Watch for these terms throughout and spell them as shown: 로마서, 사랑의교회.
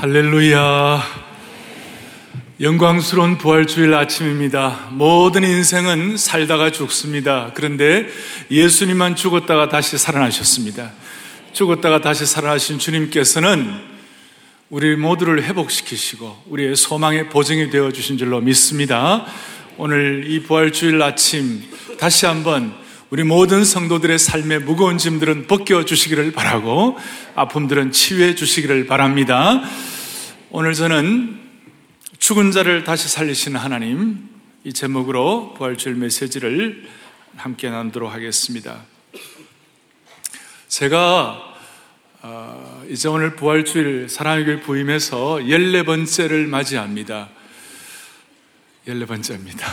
할렐루야. 영광스러운 부활주일 아침입니다. 모든 인생은 살다가 죽습니다. 그런데 예수님만 죽었다가 다시 살아나셨습니다. 죽었다가 다시 살아나신 주님께서는 우리 모두를 회복시키시고 우리의 소망의 보증이 되어주신 줄로 믿습니다. 오늘 이 부활주일 아침 다시 한번 우리 모든 성도들의 삶의 무거운 짐들은 벗겨주시기를 바라고 아픔들은 치유해 주시기를 바랍니다. 오늘 저는 죽은 자를 다시 살리시는 하나님, 이 제목으로 부활주일 메시지를 함께 나누도록 하겠습니다. 제가 이제 오늘 부활주일 사랑의교회 부임해서 14번째를 맞이합니다. 14번째입니다.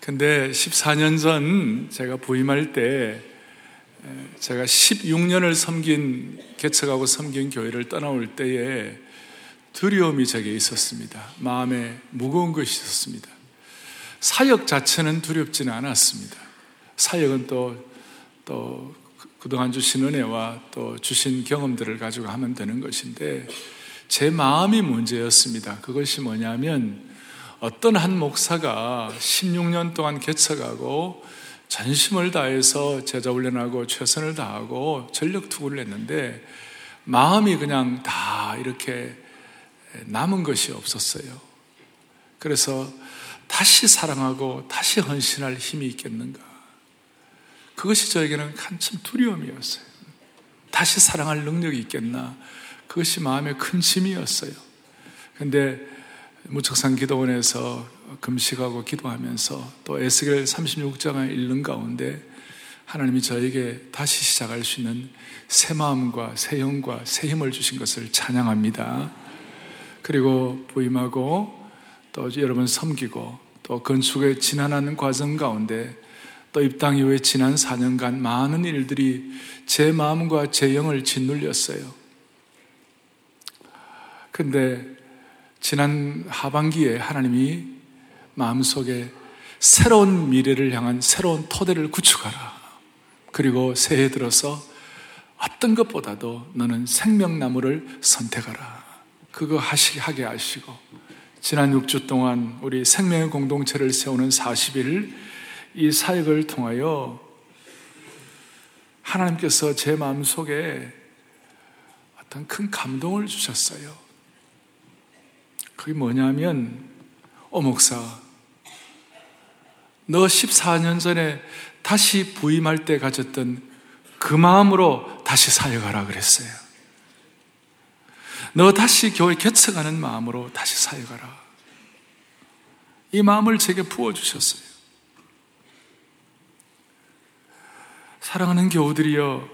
근데 14년 전 제가 부임할 때 제가 16년을 개척하고 섬긴 교회를 떠나올 때에 두려움이 제게 있었습니다. 마음에 무거운 것이 있었습니다. 사역 자체는 두렵지는 않았습니다. 사역은 또 그동안 주신 은혜와 또 주신 경험들을 가지고 하면 되는 것인데 제 마음이 문제였습니다. 그것이 뭐냐면 어떤 한 목사가 16년 동안 개척하고 전심을 다해서 제자훈련하고 최선을 다하고 전력투구를 했는데 마음이 그냥 다 이렇게 남은 것이 없었어요. 그래서 다시 사랑하고 다시 헌신할 힘이 있겠는가. 그것이 저에게는 한참 두려움이었어요. 다시 사랑할 능력이 있겠나. 그것이 마음의 큰 짐이었어요. 그런데 무척산 기도원에서 금식하고 기도하면서 또 에스겔 36장을 읽는 가운데 하나님이 저에게 다시 시작할 수 있는 새 마음과 새 영과 새 힘을 주신 것을 찬양합니다. 그리고 부임하고 또 여러분 섬기고 또 건축에 진안하는 과정 가운데 또 입당 이후에 지난 4년간 많은 일들이 제 마음과 제 영을 짓눌렸어요. 그런데 지난 하반기에 하나님이 마음속에 새로운 미래를 향한 새로운 토대를 구축하라. 그리고 새해 들어서 어떤 것보다도 너는 생명나무를 선택하라. 그거 하게 하시고 지난 6주 동안 우리 생명의 공동체를 세우는 40일 이 사역을 통하여 하나님께서 제 마음속에 어떤 큰 감동을 주셨어요. 그게 뭐냐면 목사 너 14년 전에 다시 부임할 때 가졌던 그 마음으로 다시 사역하라 그랬어요. 너 다시 교회 개척하는 마음으로 다시 사역하라. 이 마음을 제게 부어주셨어요. 사랑하는 교우들이여,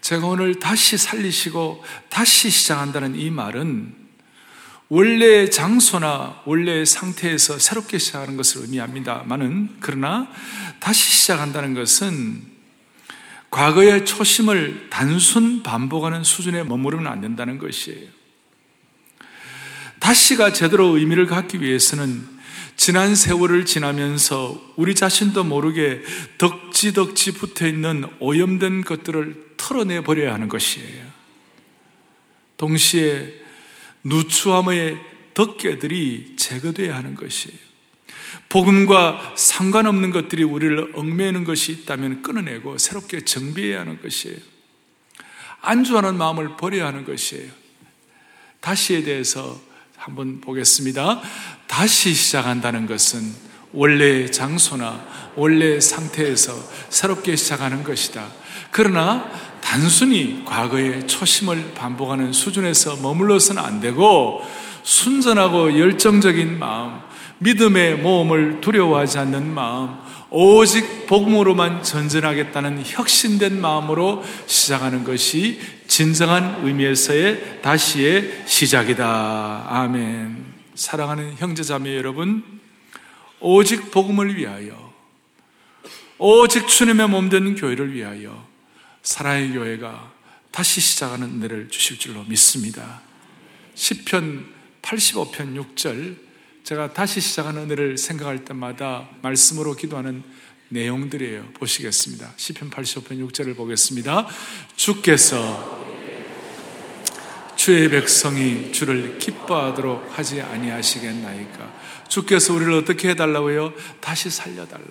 제가 오늘 다시 살리시고 다시 시작한다는 이 말은 원래의 장소나 원래의 상태에서 새롭게 시작하는 것을 의미합니다만은, 그러나 다시 시작한다는 것은 과거의 초심을 단순 반복하는 수준에 머무르면 안 된다는 것이에요. 다시가 제대로 의미를 갖기 위해서는 지난 세월을 지나면서 우리 자신도 모르게 덕지덕지 붙어있는 오염된 것들을 털어내버려야 하는 것이에요. 동시에 누추함의 덮개들이 제거되어야 하는 것이에요. 복음과 상관없는 것들이 우리를 얽매이는 것이 있다면 끊어내고 새롭게 정비해야 하는 것이에요. 안주하는 마음을 버려야 하는 것이에요. 다시에 대해서 한번 보겠습니다. 다시 시작한다는 것은 원래의 장소나 원래의 상태에서 새롭게 시작하는 것이다. 그러나 단순히 과거의 초심을 반복하는 수준에서 머물러서는 안 되고 순전하고 열정적인 마음, 믿음의 모험을 두려워하지 않는 마음, 오직 복음으로만 전전하겠다는 혁신된 마음으로 시작하는 것이 진정한 의미에서의 다시의 시작이다. 아멘. 사랑하는 형제자매 여러분, 오직 복음을 위하여, 오직 주님의 몸된 교회를 위하여 사랑의 교회가 다시 시작하는 은혜를 주실 줄로 믿습니다. 시편 85편 6절, 제가 다시 시작하는 은혜를 생각할 때마다 말씀으로 기도하는 내용들이에요. 보시겠습니다. 시편 85편 6절을 보겠습니다. 주께서 주의 백성이 주를 기뻐하도록 하지 아니하시겠나이까. 주께서 우리를 어떻게 해달라고요? 다시 살려달라.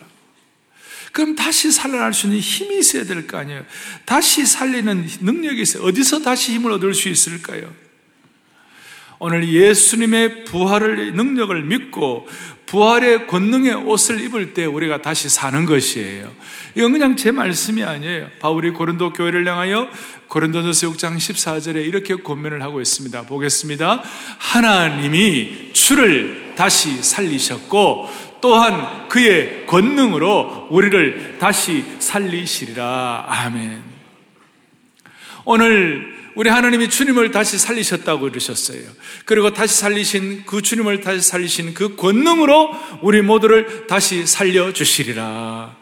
그럼 다시 살려낼 수 있는 힘이 있어야 될 거 아니에요. 다시 살리는 능력이 있어요. 어디서 다시 힘을 얻을 수 있을까요? 오늘 예수님의 부활의 능력을 믿고 부활의 권능의 옷을 입을 때 우리가 다시 사는 것이에요. 이건 그냥 제 말씀이 아니에요. 바울이 고린도 교회를 향하여 고린도전서 6장 14절에 이렇게 권면을 하고 있습니다. 보겠습니다. 하나님이 주를 다시 살리셨고 또한 그의 권능으로 우리를 다시 살리시리라. 아멘. 오늘 우리 하나님이 주님을 다시 살리셨다고 그러셨어요. 그리고 다시 살리신 그 주님을 다시 살리신 그 권능으로 우리 모두를 다시 살려주시리라.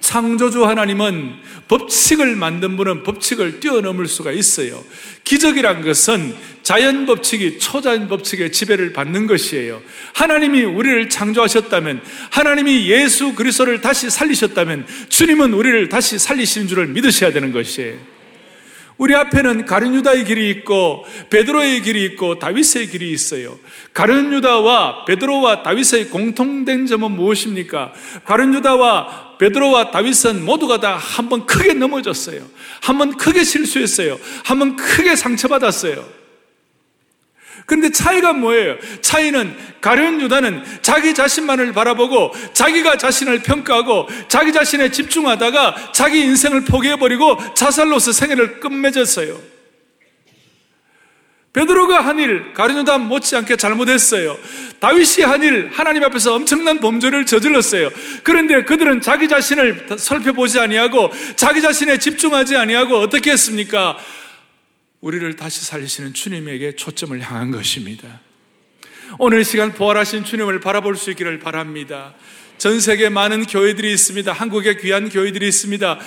창조주 하나님은 법칙을 만든 분은 법칙을 뛰어넘을 수가 있어요. 기적이란 것은 자연 법칙이 초자연 법칙의 지배를 받는 것이에요. 하나님이 우리를 창조하셨다면, 하나님이 예수 그리스도를 다시 살리셨다면 주님은 우리를 다시 살리신 줄을 믿으셔야 되는 것이에요. 우리 앞에는 가룟 유다의 길이 있고 베드로의 길이 있고 다윗의 길이 있어요. 가룟 유다와 베드로와 다윗의 공통된 점은 무엇입니까? 가룟 유다와 베드로와 다윗은 모두가 다 한 번 크게 넘어졌어요. 한 번 크게 실수했어요. 한 번 크게 상처받았어요. 그런데 차이가 뭐예요? 차이는 가룟 유다는 자기 자신만을 바라보고 자기가 자신을 평가하고 자기 자신에 집중하다가 자기 인생을 포기해버리고 자살로서 생애를 끝맺었어요. 베드로가 한 일 가룟 유다 못지않게 잘못했어요. 다윗이 한 일 하나님 앞에서 엄청난 범죄를 저질렀어요. 그런데 그들은 자기 자신을 살펴보지 아니하고 자기 자신에 집중하지 아니하고 어떻게 했습니까? 우리를 다시 살리시는 주님에게 초점을 향한 것입니다. 오늘 시간 부활하신 주님을 바라볼 수 있기를 바랍니다. 전 세계 많은 교회들이 있습니다. 한국에 귀한 교회들이 있습니다.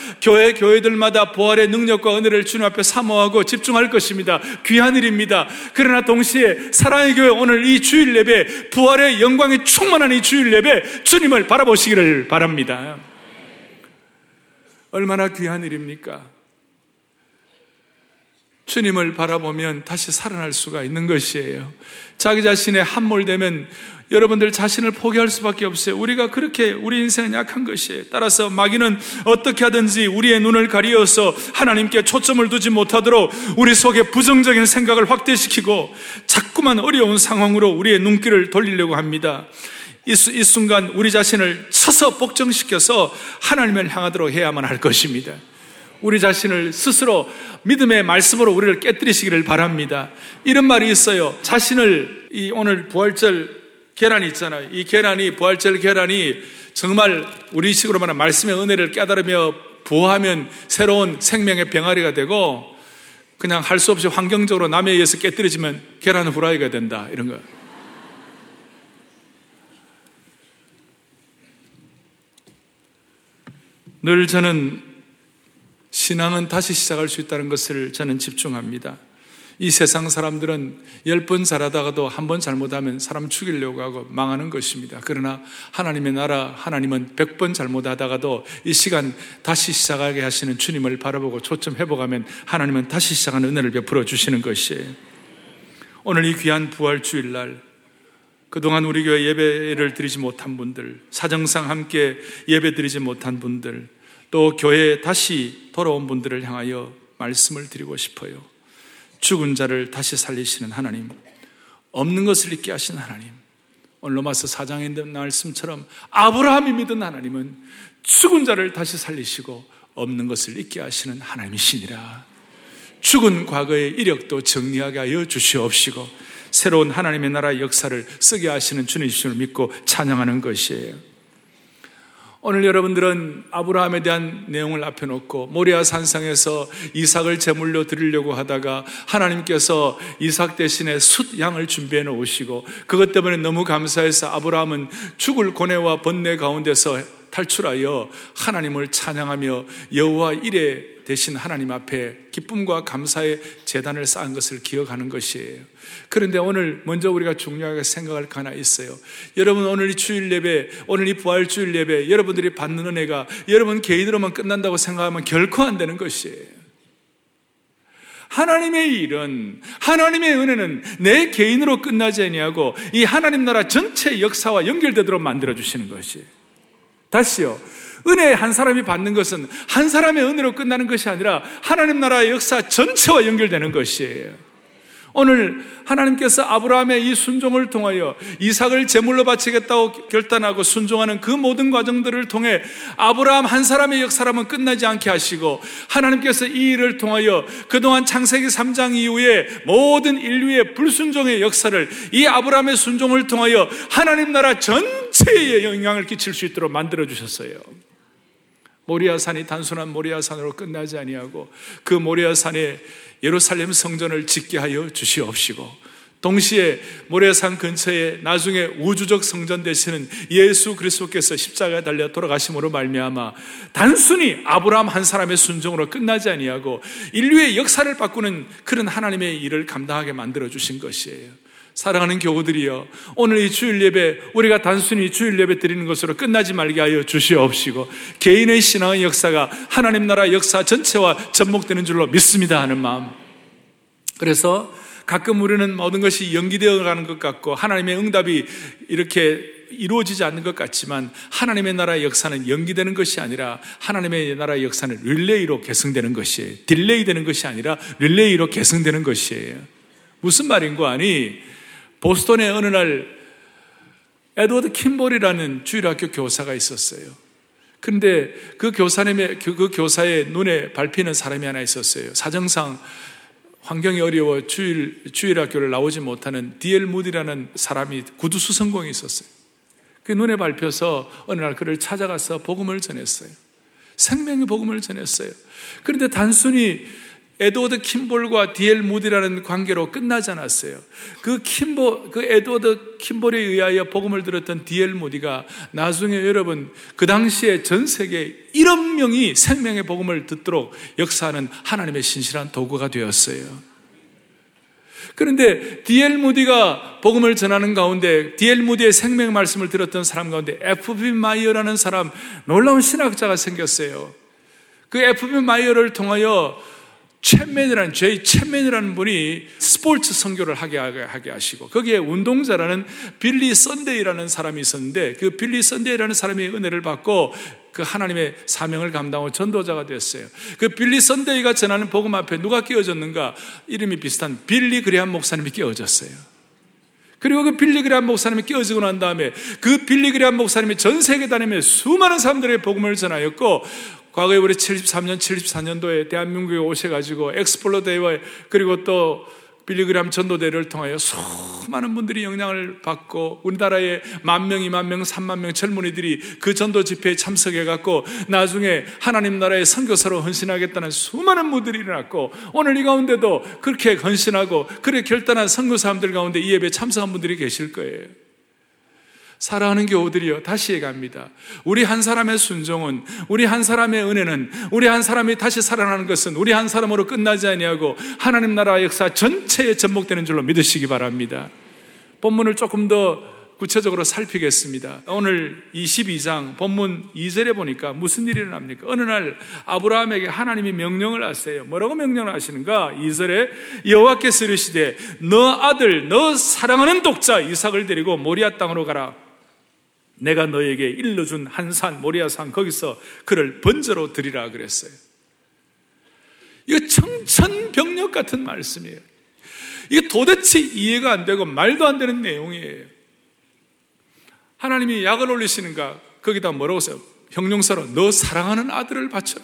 교회들마다 부활의 능력과 은혜를 주님 앞에 사모하고 집중할 것입니다. 귀한 일입니다. 그러나 동시에 사랑의 교회 오늘 이 주일 예배, 부활의 영광이 충만한 이 주일 예배, 주님을 바라보시기를 바랍니다. 얼마나 귀한 일입니까? 주님을 바라보면 다시 살아날 수가 있는 것이에요. 자기 자신에 함몰되면 여러분들 자신을 포기할 수밖에 없어요. 우리가 그렇게 우리 인생은 약한 것이에요. 따라서 마귀는 어떻게 하든지 우리의 눈을 가리어서 하나님께 초점을 두지 못하도록 우리 속에 부정적인 생각을 확대시키고 자꾸만 어려운 상황으로 우리의 눈길을 돌리려고 합니다. 이 순간 우리 자신을 쳐서 복종시켜서 하나님을 향하도록 해야만 할 것입니다. 우리 자신을 스스로 믿음의 말씀으로 우리를 깨뜨리시기를 바랍니다. 이런 말이 있어요. 자신을 오늘 부활절 계란이 있잖아요. 이 계란이 부활절 계란이 정말 우리 식으로 말하는 말씀의 은혜를 깨달으며 부화하면 새로운 생명의 병아리가 되고 그냥 할 수 없이 환경적으로 남에 의해서 깨뜨려지면 계란 후라이가 된다. 이런 거. 늘 저는 신앙은 다시 시작할 수 있다는 것을 저는 집중합니다. 이 세상 사람들은 10번 잘하다가도 한 번 잘못하면 사람 죽이려고 하고 망하는 것입니다. 그러나 하나님의 나라, 하나님은 100번 잘못하다가도 이 시간 다시 시작하게 하시는 주님을 바라보고 초점해보가면 하나님은 다시 시작하는 은혜를 베풀어 주시는 것이에요. 오늘 이 귀한 부활 주일날 그동안 우리 교회 예배를 드리지 못한 분들, 사정상 함께 예배 드리지 못한 분들, 또 교회에 다시 돌아온 분들을 향하여 말씀을 드리고 싶어요. 죽은 자를 다시 살리시는 하나님, 없는 것을 있게 하신 하나님, 오늘 로마서 4장에 있는 말씀처럼 아브라함이 믿은 하나님은 죽은 자를 다시 살리시고 없는 것을 있게 하시는 하나님이시니라. 죽은 과거의 이력도 정리하게 하여 주시옵시고 새로운 하나님의 나라 역사를 쓰게 하시는 주님을 믿고 찬양하는 것이에요. 오늘 여러분들은 아브라함에 대한 내용을 앞에 놓고 모리아 산상에서 이삭을 제물로 드리려고 하다가 하나님께서 이삭 대신에 숫양을 준비해 놓으시고 그것 때문에 너무 감사해서 아브라함은 죽을 고뇌와 번뇌 가운데서 탈출하여 하나님을 찬양하며 여호와 이레 대신 하나님 앞에 기쁨과 감사의 제단을 쌓은 것을 기억하는 것이에요. 그런데 오늘 먼저 우리가 중요하게 생각할 게 하나 있어요. 여러분 오늘 이 주일 예배, 오늘 이 부활주일 예배 여러분들이 받는 은혜가 여러분 개인으로만 끝난다고 생각하면 결코 안 되는 것이에요. 하나님의 일은, 하나님의 은혜는 내 개인으로 끝나지 아니하고 이 하나님 나라 전체 역사와 연결되도록 만들어주시는 것이에요. 다시요, 은혜 한 사람이 받는 것은 한 사람의 은혜로 끝나는 것이 아니라 하나님 나라의 역사 전체와 연결되는 것이에요. 오늘 하나님께서 아브라함의 이 순종을 통하여 이삭을 제물로 바치겠다고 결단하고 순종하는 그 모든 과정들을 통해 아브라함 한 사람의 역사라면 끝나지 않게 하시고, 하나님께서 이 일을 통하여 그동안 창세기 3장 이후에 모든 인류의 불순종의 역사를 이 아브라함의 순종을 통하여 하나님 나라 전체에 영향을 끼칠 수 있도록 만들어주셨어요. 모리아산이 단순한 모리아산으로 끝나지 아니하고 그 모리아산에 예루살렘 성전을 짓게 하여 주시옵시고, 동시에 모래산 근처에 나중에 우주적 성전 되시는 예수 그리스도께서 십자가에 달려 돌아가심으로 말미암아 단순히 아브라함 한 사람의 순종으로 끝나지 아니하고 인류의 역사를 바꾸는 그런 하나님의 일을 감당하게 만들어 주신 것이에요. 사랑하는 교우들이여, 오늘 이 주일 예배 우리가 단순히 주일 예배 드리는 것으로 끝나지 말게 하여 주시옵시고, 개인의 신앙의 역사가 하나님 나라 역사 전체와 접목되는 줄로 믿습니다 하는 마음. 그래서 가끔 우리는 모든 것이 연기되어 가는 것 같고 하나님의 응답이 이렇게 이루어지지 않는 것 같지만, 하나님의 나라의 역사는 연기되는 것이 아니라 하나님의 나라의 역사는 릴레이로 계승되는 것이에요. 딜레이 되는 것이 아니라 릴레이로 계승되는 것이에요. 무슨 말인고 하니, 보스턴에 어느 날 에드워드 킴볼이라는 주일학교 교사가 있었어요. 그런데 그 교사의 눈에 밟히는 사람이 하나 있었어요. 사정상 환경이 어려워 주일학교를 나오지 못하는 D.L. 무디라는 사람이 구두수 성공이 있었어요. 그 눈에 밟혀서 어느 날 그를 찾아가서 복음을 전했어요. 생명의 복음을 전했어요. 그런데 단순히 에드워드 킴볼과 D.L. 무디라는 관계로 끝나지 않았어요. 그 에드워드 킴볼에 의하여 복음을 들었던 D.L. 무디가 나중에 여러분, 그 당시에 전 세계 1억 명이 생명의 복음을 듣도록 역사하는 하나님의 신실한 도구가 되었어요. 그런데 D.L. 무디가 복음을 전하는 가운데, D.L. 무디의 생명 말씀을 들었던 사람 가운데 F.B. 마이어라는 사람, 놀라운 신학자가 생겼어요. 그 F.B. 마이어를 통하여 제이 챗맨이라는 분이 스포츠 선교를 하게 하시고, 거기에 운동자라는 빌리 선데이라는 사람이 있었는데, 그 빌리 선데이라는 사람이 은혜를 받고 그 하나님의 사명을 감당하고 전도자가 됐어요. 그 빌리 선데이가 전하는 복음 앞에 누가 끼어졌는가? 이름이 비슷한 빌리 그레이엄 목사님이 끼어졌어요. 그리고 그 빌리 그레이엄 목사님이 끼어지고 난 다음에 그 빌리 그레이엄 목사님이 전 세계 다니며 수많은 사람들의 복음을 전하였고, 과거에 우리 73년, 74년도에 대한민국에 오셔가지고 엑스플로 대회와 그리고 또 빌리 그레이엄 전도대회를 통하여 수많은 분들이 영향을 받고, 우리나라의 10,000명, 20,000명, 30,000명 젊은이들이 그 전도 집회에 참석해갖고 나중에 하나님 나라의 선교사로 헌신하겠다는 수많은 분들이 일어났고, 오늘 이 가운데도 그렇게 헌신하고 그렇게 결단한 선교사님들 가운데 이 예배에 참석한 분들이 계실 거예요. 사랑하는 교우들이여, 다시 얘기합니다. 우리 한 사람의 순종은, 우리 한 사람의 은혜는, 우리 한 사람이 다시 살아나는 것은 우리 한 사람으로 끝나지 아니하고 하나님 나라 역사 전체에 접목되는 줄로 믿으시기 바랍니다. 본문을 조금 더 구체적으로 살피겠습니다. 오늘 22장 본문 2절에 보니까 무슨 일이 일어납니까? 어느 날 아브라함에게 하나님이 명령을 하세요. 뭐라고 명령을 하시는가? 2절에 여호와께서 이르시되 너 아들 너 사랑하는 독자 이삭을 데리고 모리아 땅으로 가라. 내가 너에게 일러준 한 산 모리아산 거기서 그를 번제로 드리라 그랬어요. 이거 청천벽력 같은 말씀이에요. 이게 도대체 이해가 안 되고 말도 안 되는 내용이에요. 하나님이 약을 올리시는가? 거기다 뭐라고 써요? 형용사로 너 사랑하는 아들을 바쳐라.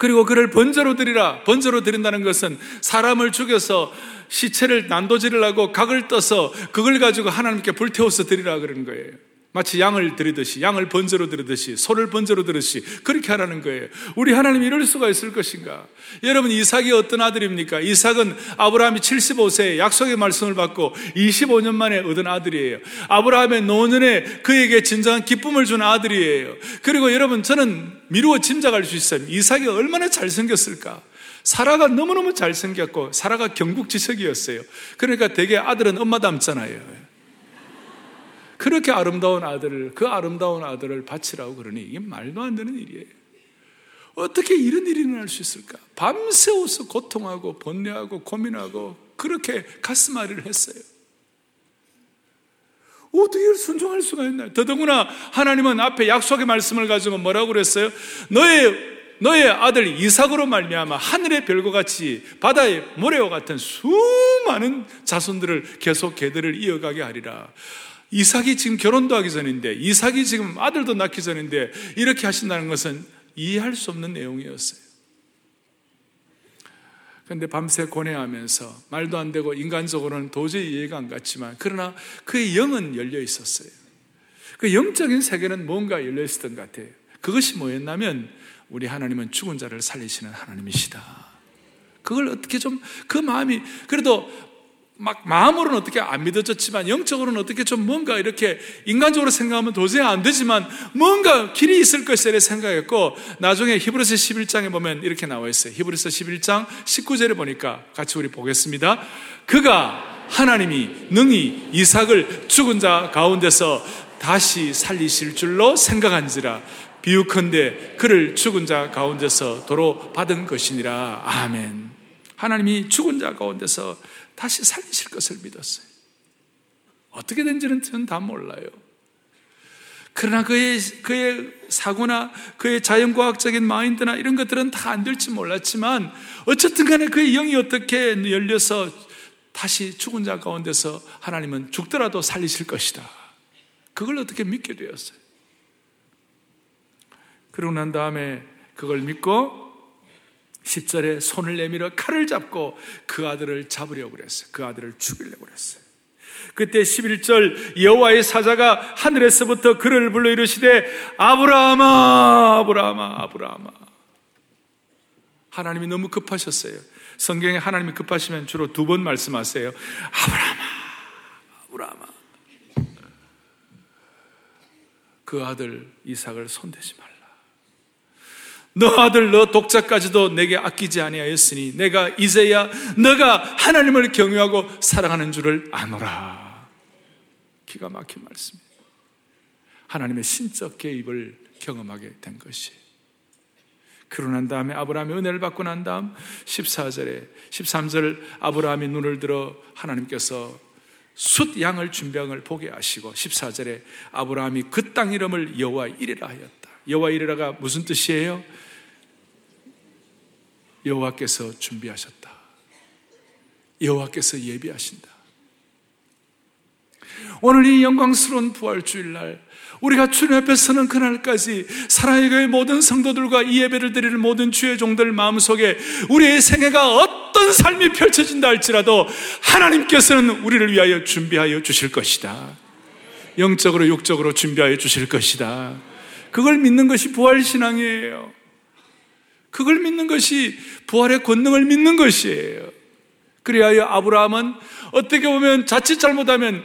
그리고 그를 번제로 드리라. 번제로 드린다는 것은 사람을 죽여서 시체를 난도질을 하고 각을 떠서 그걸 가지고 하나님께 불태워서 드리라 그러는 거예요. 마치 양을 드리듯이, 양을 번제로 드리듯이, 소를 번제로 드리듯이 그렇게 하라는 거예요. 우리 하나님이 이럴 수가 있을 것인가? 여러분, 이삭이 어떤 아들입니까? 이삭은 아브라함이 75세에 약속의 말씀을 받고 25년 만에 얻은 아들이에요. 아브라함의 노년에 그에게 진정한 기쁨을 준 아들이에요. 그리고 여러분, 저는 미루어 짐작할 수 있어요. 이삭이 얼마나 잘생겼을까? 사라가 너무너무 잘생겼고 사라가 경국지석이었어요. 그러니까 되게 아들은 엄마 닮잖아요. 그렇게 아름다운 아들을, 그 아름다운 아들을 바치라고 그러니 이게 말도 안 되는 일이에요. 어떻게 이런 일이 일어날 수 있을까? 밤새워서 고통하고 번뇌하고 고민하고 그렇게 가슴앓이를 했어요. 어떻게 순종할 수가 있나요? 더더구나 하나님은 앞에 약속의 말씀을 가지고 뭐라고 그랬어요? 너의 아들 이삭으로 말미암아 하늘의 별과 같이 바다의 모래와 같은 수많은 자손들을 계속 계들을 이어가게 하리라. 이삭이 지금 결혼도 하기 전인데, 이삭이 지금 아들도 낳기 전인데 이렇게 하신다는 것은 이해할 수 없는 내용이었어요. 그런데 밤새 고뇌하면서 말도 안 되고 인간적으로는 도저히 이해가 안 갔지만, 그러나 그의 영은 열려 있었어요. 그 영적인 세계는 뭔가 열려 있었던 것 같아요. 그것이 뭐였냐면, 우리 하나님은 죽은 자를 살리시는 하나님이시다. 그걸 어떻게 좀, 그 마음이, 그래도 막 마음으로는 어떻게 안 믿어졌지만, 영적으로는 어떻게 좀 뭔가 이렇게 인간적으로 생각하면 도저히 안 되지만 뭔가 길이 있을 것이라 생각했고, 나중에 히브리서 11장에 보면 이렇게 나와 있어요. 히브리서 11장 19절에 보니까 같이 우리 보겠습니다. 그가 하나님이 능히 이삭을 죽은 자 가운데서 다시 살리실 줄로 생각한지라 비유컨대 그를 죽은 자 가운데서 도로 받은 것이니라. 아멘. 하나님이 죽은 자 가운데서 다시 살리실 것을 믿었어요. 어떻게 된지는 저는 다 몰라요. 그러나 그의 사고나 그의 자연과학적인 마인드나 이런 것들은 다 안 될지 몰랐지만, 어쨌든 간에 그의 영이 어떻게 열려서 다시 죽은 자 가운데서 하나님은 죽더라도 살리실 것이다, 그걸 어떻게 믿게 되었어요. 그러고 난 다음에 그걸 믿고 10절에 손을 내밀어 칼을 잡고 그 아들을 잡으려고 그랬어요. 그 아들을 죽이려고 그랬어요. 그때 11절, 여호와의 사자가 하늘에서부터 그를 불러 이르시되 아브라함아 아브라함아 아브라함아. 하나님이 너무 급하셨어요. 성경에 하나님이 급하시면 주로 두 번 말씀하세요. 아브라함아 아브라함아. 그 아들 이삭을 손대지 말라. 너 아들 너 독자까지도 내게 아끼지 아니하였으니 내가 이제야 너가 하나님을 경외하고 사랑하는 줄을 아노라. 기가 막힌 말씀이에요. 하나님의 신적 개입을 경험하게 된 것이. 그러고 난 다음에 아브라함이 은혜를 받고 난 다음 14절에 13절, 아브라함이 눈을 들어 하나님께서 숫 양을 준비한 걸 보게 하시고, 14절에 아브라함이 그 땅 이름을 여호와 이레라 하였다. 여호와 이레라가 무슨 뜻이에요? 여호와께서 준비하셨다. 여호와께서 예비하신다. 오늘 이 영광스러운 부활주일날 우리가 주님 앞에 서는 그날까지 사랑의 교회 모든 성도들과 이 예배를 드리는 모든 주의 종들 마음속에 우리의 생애가 어떤 삶이 펼쳐진다 할지라도 하나님께서는 우리를 위하여 준비하여 주실 것이다. 영적으로 육적으로 준비하여 주실 것이다. 그걸 믿는 것이 부활신앙이에요. 그걸 믿는 것이 부활의 권능을 믿는 것이에요. 그리하여 아브라함은 어떻게 보면 자칫 잘못하면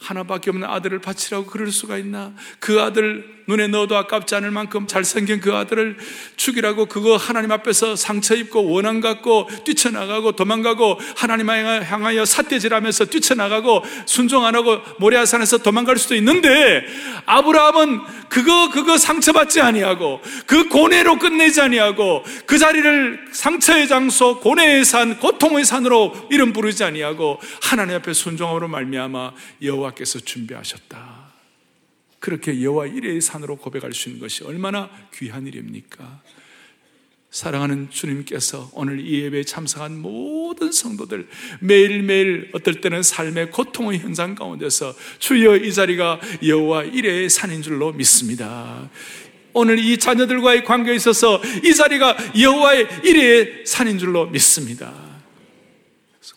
하나밖에 없는 아들을 바치라고 그럴 수가 있나? 그 아들 눈에 넣어도 아깝지 않을 만큼 잘생긴 그 아들을 죽이라고, 그거 하나님 앞에서 상처 입고 원한 갖고 뛰쳐나가고 도망가고 하나님 향하여 삿대질하면서 뛰쳐나가고 순종 안 하고 모리아산에서 도망갈 수도 있는데, 아브라함은 그거 상처받지 아니하고 그 고뇌로 끝내지 아니하고 그 자리를 상처의 장소, 고뇌의 산, 고통의 산으로 이름 부르지 아니하고 하나님 앞에 순종함으로 말미암아 여호와 께서 준비하셨다. 그렇게 여호와 이레의 산으로 고백할 수 있는 것이 얼마나 귀한 일입니까? 사랑하는 주님께서 오늘 이 예배에 참석한 모든 성도들, 매일매일 어떨 때는 삶의 고통의 현장 가운데서 주여 이 자리가 여호와 이레의 산인 줄로 믿습니다. 오늘 이 자녀들과의 관계에 있어서 이 자리가 여호와의 이레의 산인 줄로 믿습니다.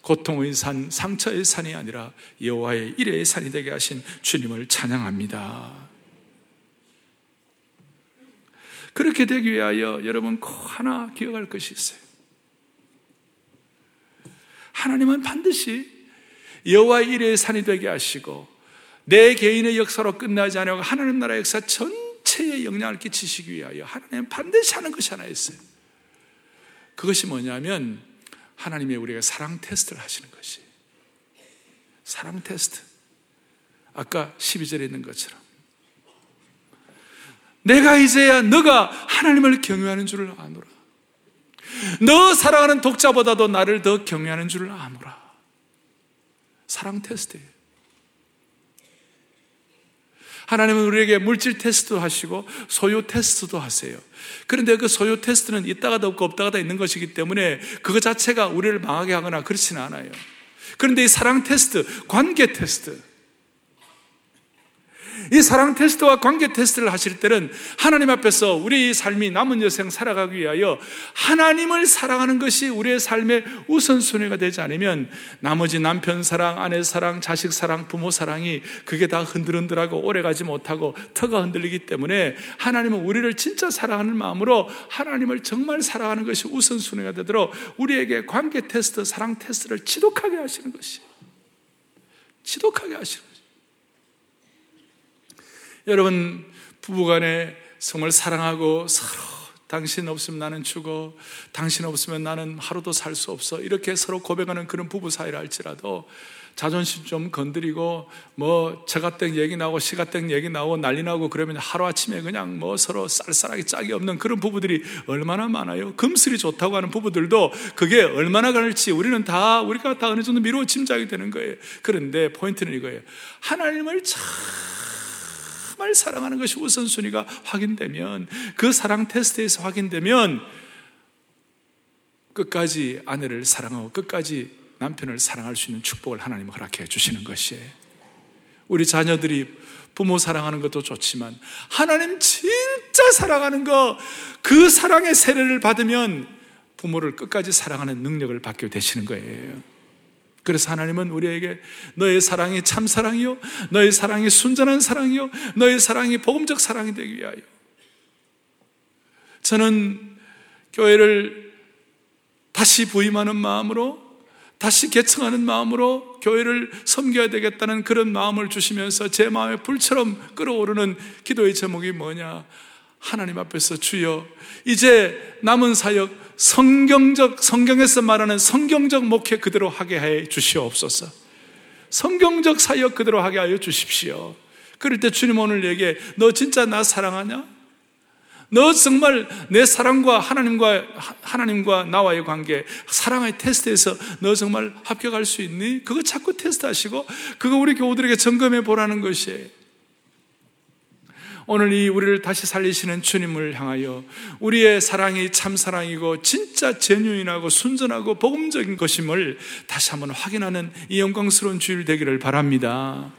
고통의 산, 상처의 산이 아니라 여호와의 이레의 산이 되게 하신 주님을 찬양합니다. 그렇게 되기 위하여 여러분 꼭 하나 기억할 것이 있어요. 하나님은 반드시 여호와의 이레의 산이 되게 하시고 내 개인의 역사로 끝나지 않고 하나님 나라 역사 전체에 영향을 끼치시기 위하여 하나님은 반드시 하는 것이 하나 있어요. 그것이 뭐냐면 하나님의 우리가 사랑 테스트를 하시는 것이. 사랑 테스트. 아까 12절에 있는 것처럼 내가 이제야 너가 하나님을 경외하는 줄을 아노라. 너 사랑하는 독자보다도 나를 더 경외하는 줄을 아노라. 사랑 테스트예요. 하나님은 우리에게 물질 테스트도 하시고 소유 테스트도 하세요. 그런데 그 소유 테스트는 있다가도 없고 없다가도 있는 것이기 때문에 그거 자체가 우리를 망하게 하거나 그렇지는 않아요. 그런데 이 사랑 테스트, 관계 테스트, 이 사랑 테스트와 관계 테스트를 하실 때는 하나님 앞에서 우리의 삶이 남은 여생 살아가기 위하여 하나님을 사랑하는 것이 우리의 삶의 우선순위가 되지 않으면 나머지 남편 사랑, 아내 사랑, 자식 사랑, 부모 사랑이 그게 다 흔들흔들하고 오래가지 못하고 터가 흔들리기 때문에 하나님은 우리를 진짜 사랑하는 마음으로 하나님을 정말 사랑하는 것이 우선순위가 되도록 우리에게 관계 테스트, 사랑 테스트를 지독하게 하시는 것이에요. 지독하게 하시는 것이에요. 여러분, 부부간에 정말 사랑하고 서로 당신 없으면 나는 죽어, 당신 없으면 나는 하루도 살 수 없어, 이렇게 서로 고백하는 그런 부부 사이라 할지라도 자존심 좀 건드리고 저갓땡 얘기 나오고 시갓땡 얘기 나오고 난리 나고 그러면 하루아침에 그냥 서로 쌀쌀하게 짝이 없는 그런 부부들이 얼마나 많아요. 금슬이 좋다고 하는 부부들도 그게 얼마나 갈지 우리가 다 어느 정도 미루어 짐작이 되는 거예요. 그런데 포인트는 이거예요. 하나님을 정말 사랑하는 것이 우선순위가 확인되면, 그 사랑 테스트에서 확인되면 끝까지 아내를 사랑하고 끝까지 남편을 사랑할 수 있는 축복을 하나님 허락해 주시는 것이에요. 우리 자녀들이 부모 사랑하는 것도 좋지만 하나님 진짜 사랑하는 거, 그 사랑의 세례를 받으면 부모를 끝까지 사랑하는 능력을 받게 되시는 거예요. 그래서 하나님은 우리에게 너의 사랑이 참 사랑이요, 너의 사랑이 순전한 사랑이요, 너의 사랑이 복음적 사랑이 되기 위하여. 저는 교회를 다시 부임하는 마음으로, 다시 개척하는 마음으로 교회를 섬겨야 되겠다는 그런 마음을 주시면서 제 마음에 불처럼 끓어오르는 기도의 제목이 뭐냐? 하나님 앞에서 주여, 이제 남은 사역 성경에서 말하는 성경적 목회 그대로 하게 해 주시옵소서. 성경적 사역 그대로 하게 하여 주십시오. 그럴 때 주님 오늘 얘기해. 너 진짜 나 사랑하냐? 너 정말 내 사랑과 하나님과 나와의 관계, 사랑의 테스트에서 너 정말 합격할 수 있니? 그거 자꾸 테스트하시고 그거 우리 교우들에게 점검해 보라는 것이에요. 오늘 이 우리를 다시 살리시는 주님을 향하여 우리의 사랑이 참 사랑이고 진짜 제뉴인하고 순전하고 복음적인 것임을 다시 한번 확인하는 이 영광스러운 주일 되기를 바랍니다.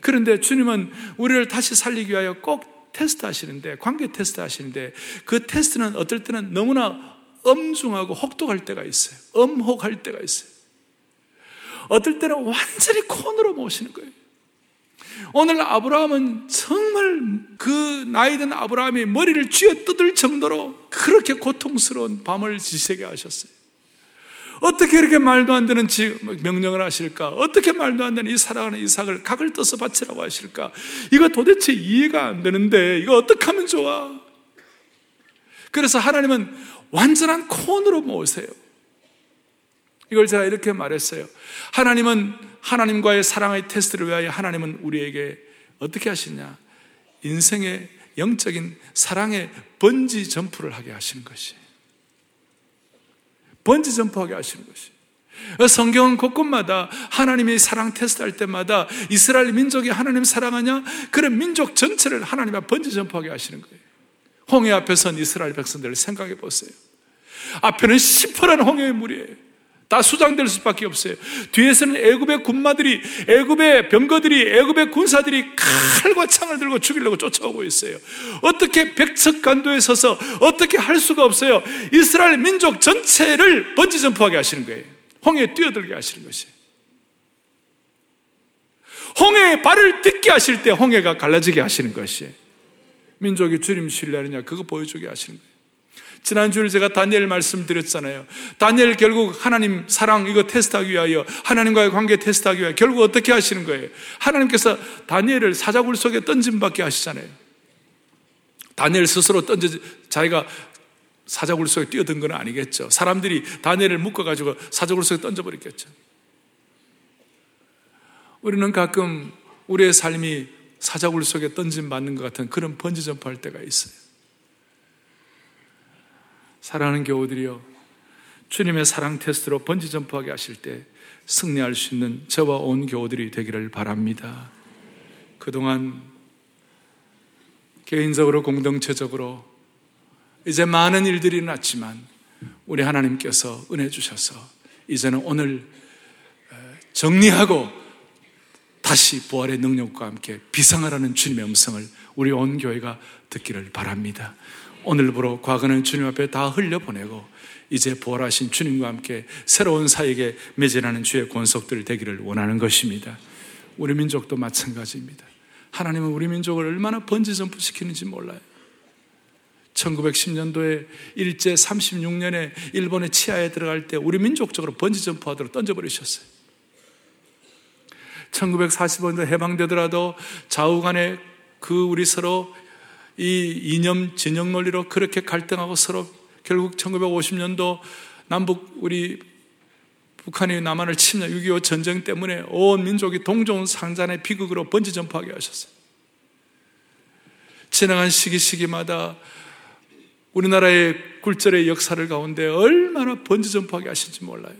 그런데 주님은 우리를 다시 살리기 위하여 꼭 테스트하시는데, 관계 테스트하시는데, 그 테스트는 어떨 때는 너무나 엄중하고 혹독할 때가 있어요. 엄혹할 때가 있어요. 어떨 때는 완전히 콘으로 모시는 거예요. 오늘 아브라함은 정말 그 나이든 아브라함이 머리를 쥐어뜯을 정도로 그렇게 고통스러운 밤을 지새게 하셨어요. 어떻게 이렇게 말도 안 되는 명령을 하실까? 어떻게 말도 안 되는 이 사랑하는 이삭을 각을 떠서 바치라고 하실까? 이거 도대체 이해가 안 되는데 이거 어떻게 하면 좋아? 그래서 하나님은 완전한 콘으로 모으세요. 이걸 제가 이렇게 말했어요. 하나님과의 사랑의 테스트를 위하여 하나님은 우리에게 어떻게 하시냐? 인생의 영적인 사랑의 번지 점프를 하게 하시는 것이. 번지 점프하게 하시는 것이. 성경은 곳곳마다 하나님의 사랑 테스트할 때마다 이스라엘 민족이 하나님 사랑하냐? 그런 민족 전체를 하나님 앞 번지 점프하게 하시는 거예요. 홍해 앞에 선 이스라엘 백성들을 생각해 보세요. 앞에는 시퍼런 홍해의 물이에요. 다 수장될 수밖에 없어요. 뒤에서는 애굽의 군마들이, 애굽의 병거들이, 애굽의 군사들이 칼과 창을 들고 죽이려고 쫓아오고 있어요. 어떻게 백척간도에 서서 어떻게 할 수가 없어요. 이스라엘 민족 전체를 번지점프하게 하시는 거예요. 홍해에 뛰어들게 하시는 것이에요. 홍해에 발을 딛게 하실 때 홍해가 갈라지게 하시는 것이에요. 민족이 주님 신뢰하느냐, 그거 보여주게 하시는 거예요. 지난주에 제가 다니엘 말씀드렸잖아요. 다니엘 결국 하나님 사랑 이거 테스트하기 위하여, 하나님과의 관계 테스트하기 위하여 결국 어떻게 하시는 거예요? 하나님께서 다니엘을 사자굴 속에 던짐받게 하시잖아요. 다니엘 스스로 자기가 사자굴 속에 뛰어든 건 아니겠죠. 사람들이 다니엘을 묶어가지고 사자굴 속에 던져버렸겠죠. 우리는 가끔 우리의 삶이 사자굴 속에 던짐받는 것 같은 그런 번지점프할 때가 있어요. 사랑하는 교우들이여, 주님의 사랑 테스트로 번지점프하게 하실 때 승리할 수 있는 저와 온 교우들이 되기를 바랍니다. 그동안 개인적으로 공동체적으로 이제 많은 일들이 일어났지만 우리 하나님께서 은혜 주셔서 이제는 오늘 정리하고 다시 부활의 능력과 함께 비상하라는 주님의 음성을 우리 온 교회가 듣기를 바랍니다. 오늘부로 과거는 주님 앞에 다 흘려보내고 이제 부활하신 주님과 함께 새로운 사역에 매진하는 주의 권속들 되기를 원하는 것입니다. 우리 민족도 마찬가지입니다. 하나님은 우리 민족을 얼마나 번지점프 시키는지 몰라요. 1910년도에 일제 36년에 일본의 치하에 들어갈 때 우리 민족적으로 번지점프하도록 던져버리셨어요. 1945년도 해방되더라도 좌우간에 그 우리 서로 이 이념 진영 논리로 그렇게 갈등하고 서로 결국 1950년도 남북 우리 북한이 남한을 침략 6.25 전쟁 때문에 온 민족이 동종 상잔의 비극으로 번지점프하게 하셨어요. 지나간 시기마다 우리나라의 굴절의 역사를 가운데 얼마나 번지점프하게 하실지 몰라요.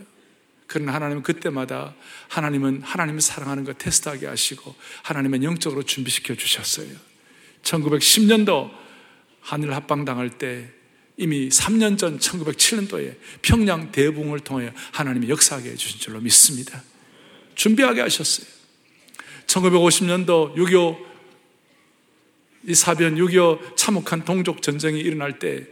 그러나 하나님은 그때마다 하나님을 사랑하는 것 테스트하게 하시고 하나님은 영적으로 준비시켜 주셨어요. 1910년도 한일 합방당할 때 이미 3년 전 1907년도에 평양 대붕을 통해 하나님이 역사하게 해주신 줄로 믿습니다. 준비하게 하셨어요. 1950년도 6.25 이 사변 6.25 참혹한 동족 전쟁이 일어날 때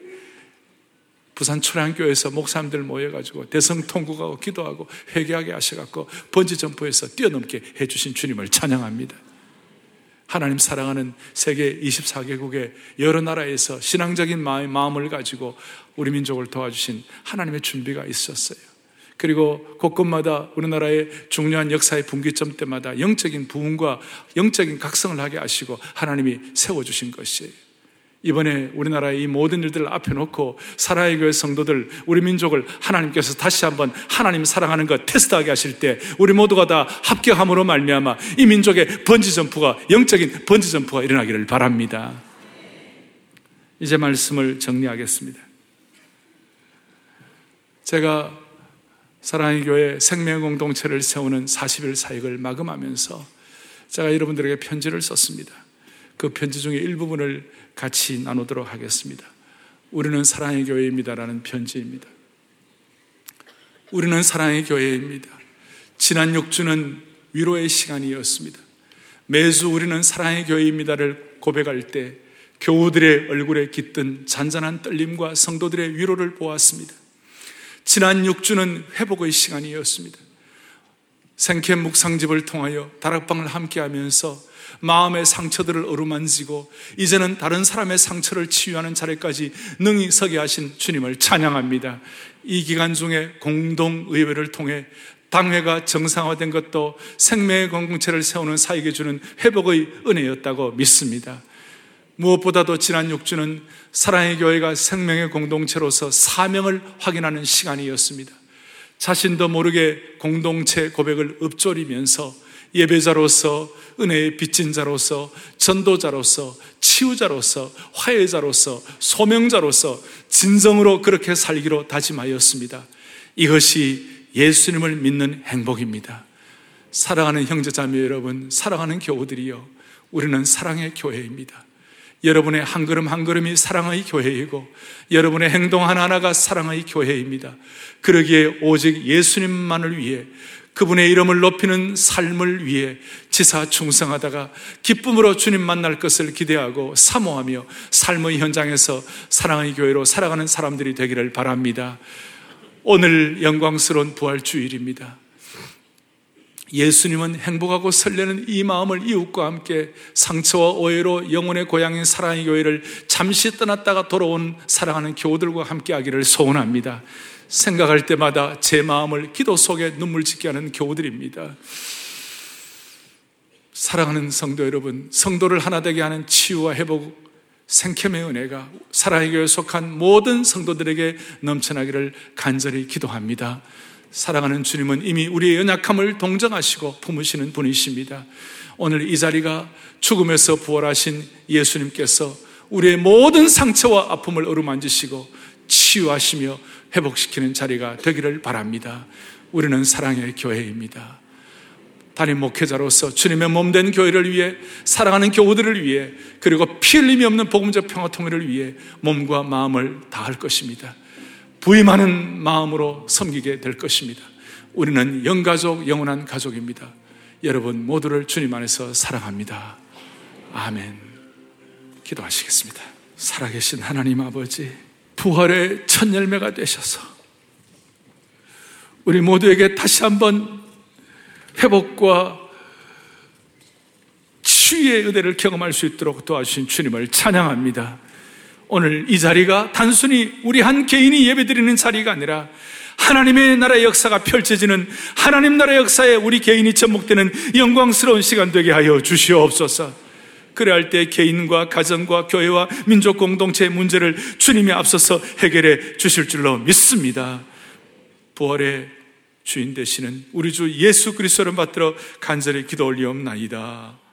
부산 초량교회에서 목사님들 모여가지고 대성 통곡하고 기도하고 회개하게 하셔갖고 번지점프에서 뛰어넘게 해주신 주님을 찬양합니다. 하나님 사랑하는 세계 24개국의 여러 나라에서 신앙적인 마음을 가지고 우리 민족을 도와주신 하나님의 준비가 있었어요. 그리고 곳곳마다 우리나라의 중요한 역사의 분기점 때마다 영적인 부흥과 영적인 각성을 하게 하시고 하나님이 세워주신 것이에요. 이번에 우리나라의 이 모든 일들을 앞에 놓고 사랑의 교회 성도들, 우리 민족을 하나님께서 다시 한번 하나님 사랑하는 것 테스트하게 하실 때 우리 모두가 다 합격함으로 말미암아 이 민족의 번지점프가, 영적인 번지점프가 일어나기를 바랍니다. 이제 말씀을 정리하겠습니다. 제가 사랑의 교회 생명 공동체를 세우는 40일 사역을 마감하면서 제가 여러분들에게 편지를 썼습니다. 그 편지 중에 일부분을 같이 나누도록 하겠습니다. 우리는 사랑의 교회입니다라는 편지입니다. 우리는 사랑의 교회입니다. 지난 6주는 위로의 시간이었습니다. 매주 우리는 사랑의 교회입니다를 고백할 때 교우들의 얼굴에 깃든 잔잔한 떨림과 성도들의 위로를 보았습니다. 지난 6주는 회복의 시간이었습니다. 생캠 묵상집을 통하여 다락방을 함께하면서 마음의 상처들을 어루만지고 이제는 다른 사람의 상처를 치유하는 자리까지 능히 서게 하신 주님을 찬양합니다. 이 기간 중에 공동의회를 통해 당회가 정상화된 것도 생명의 공동체를 세우는 사역에 주는 회복의 은혜였다고 믿습니다. 무엇보다도 지난 6주는 사랑의 교회가 생명의 공동체로서 사명을 확인하는 시간이었습니다. 자신도 모르게 공동체 고백을 읊조리면서 예배자로서, 은혜의 빚진 자로서, 전도자로서, 치유자로서, 화해자로서, 소명자로서 진정으로 그렇게 살기로 다짐하였습니다. 이것이 예수님을 믿는 행복입니다. 사랑하는 형제자매 여러분, 사랑하는 교우들이여, 우리는 사랑의 교회입니다. 여러분의 한 걸음 한 걸음이 사랑의 교회이고 여러분의 행동 하나하나가 사랑의 교회입니다. 그러기에 오직 예수님만을 위해 그분의 이름을 높이는 삶을 위해 지사충성하다가 기쁨으로 주님 만날 것을 기대하고 사모하며 삶의 현장에서 사랑의 교회로 살아가는 사람들이 되기를 바랍니다. 오늘 영광스러운 부활주일입니다. 예수님은 행복하고 설레는 이 마음을 이웃과 함께 상처와 오해로 영혼의 고향인 사랑의 교회를 잠시 떠났다가 돌아온 사랑하는 교우들과 함께하기를 소원합니다. 생각할 때마다 제 마음을 기도 속에 눈물 짓게 하는 교우들입니다. 사랑하는 성도 여러분, 성도를 하나 되게 하는 치유와 회복, 생캠의 은혜가 사랑의 교회에 속한 모든 성도들에게 넘쳐나기를 간절히 기도합니다. 사랑하는 주님은 이미 우리의 연약함을 동정하시고 품으시는 분이십니다. 오늘 이 자리가 죽음에서 부활하신 예수님께서 우리의 모든 상처와 아픔을 어루만지시고 치유하시며 회복시키는 자리가 되기를 바랍니다. 우리는 사랑의 교회입니다. 단임 목회자로서 주님의 몸된 교회를 위해, 사랑하는 교우들을 위해, 그리고 피 흘림이 없는 복음적 평화통일을 위해 몸과 마음을 다할 것입니다. 부임하는 마음으로 섬기게 될 것입니다. 우리는 영가족, 영원한 가족입니다. 여러분 모두를 주님 안에서 사랑합니다. 아멘. 기도하시겠습니다. 살아계신 하나님 아버지, 부활의 첫 열매가 되셔서 우리 모두에게 다시 한번 회복과 치유의 은혜를 경험할 수 있도록 도와주신 주님을 찬양합니다. 오늘 이 자리가 단순히 우리 한 개인이 예배드리는 자리가 아니라 하나님의 나라의 역사가 펼쳐지는, 하나님 나라의 역사에 우리 개인이 접목되는 영광스러운 시간 되게 하여 주시옵소서. 그래야 할 때 개인과 가정과 교회와 민족 공동체의 문제를 주님이 앞서서 해결해 주실 줄로 믿습니다. 부활의 주인 되시는 우리 주 예수 그리스도를 받들어 간절히 기도 올리옵나이다.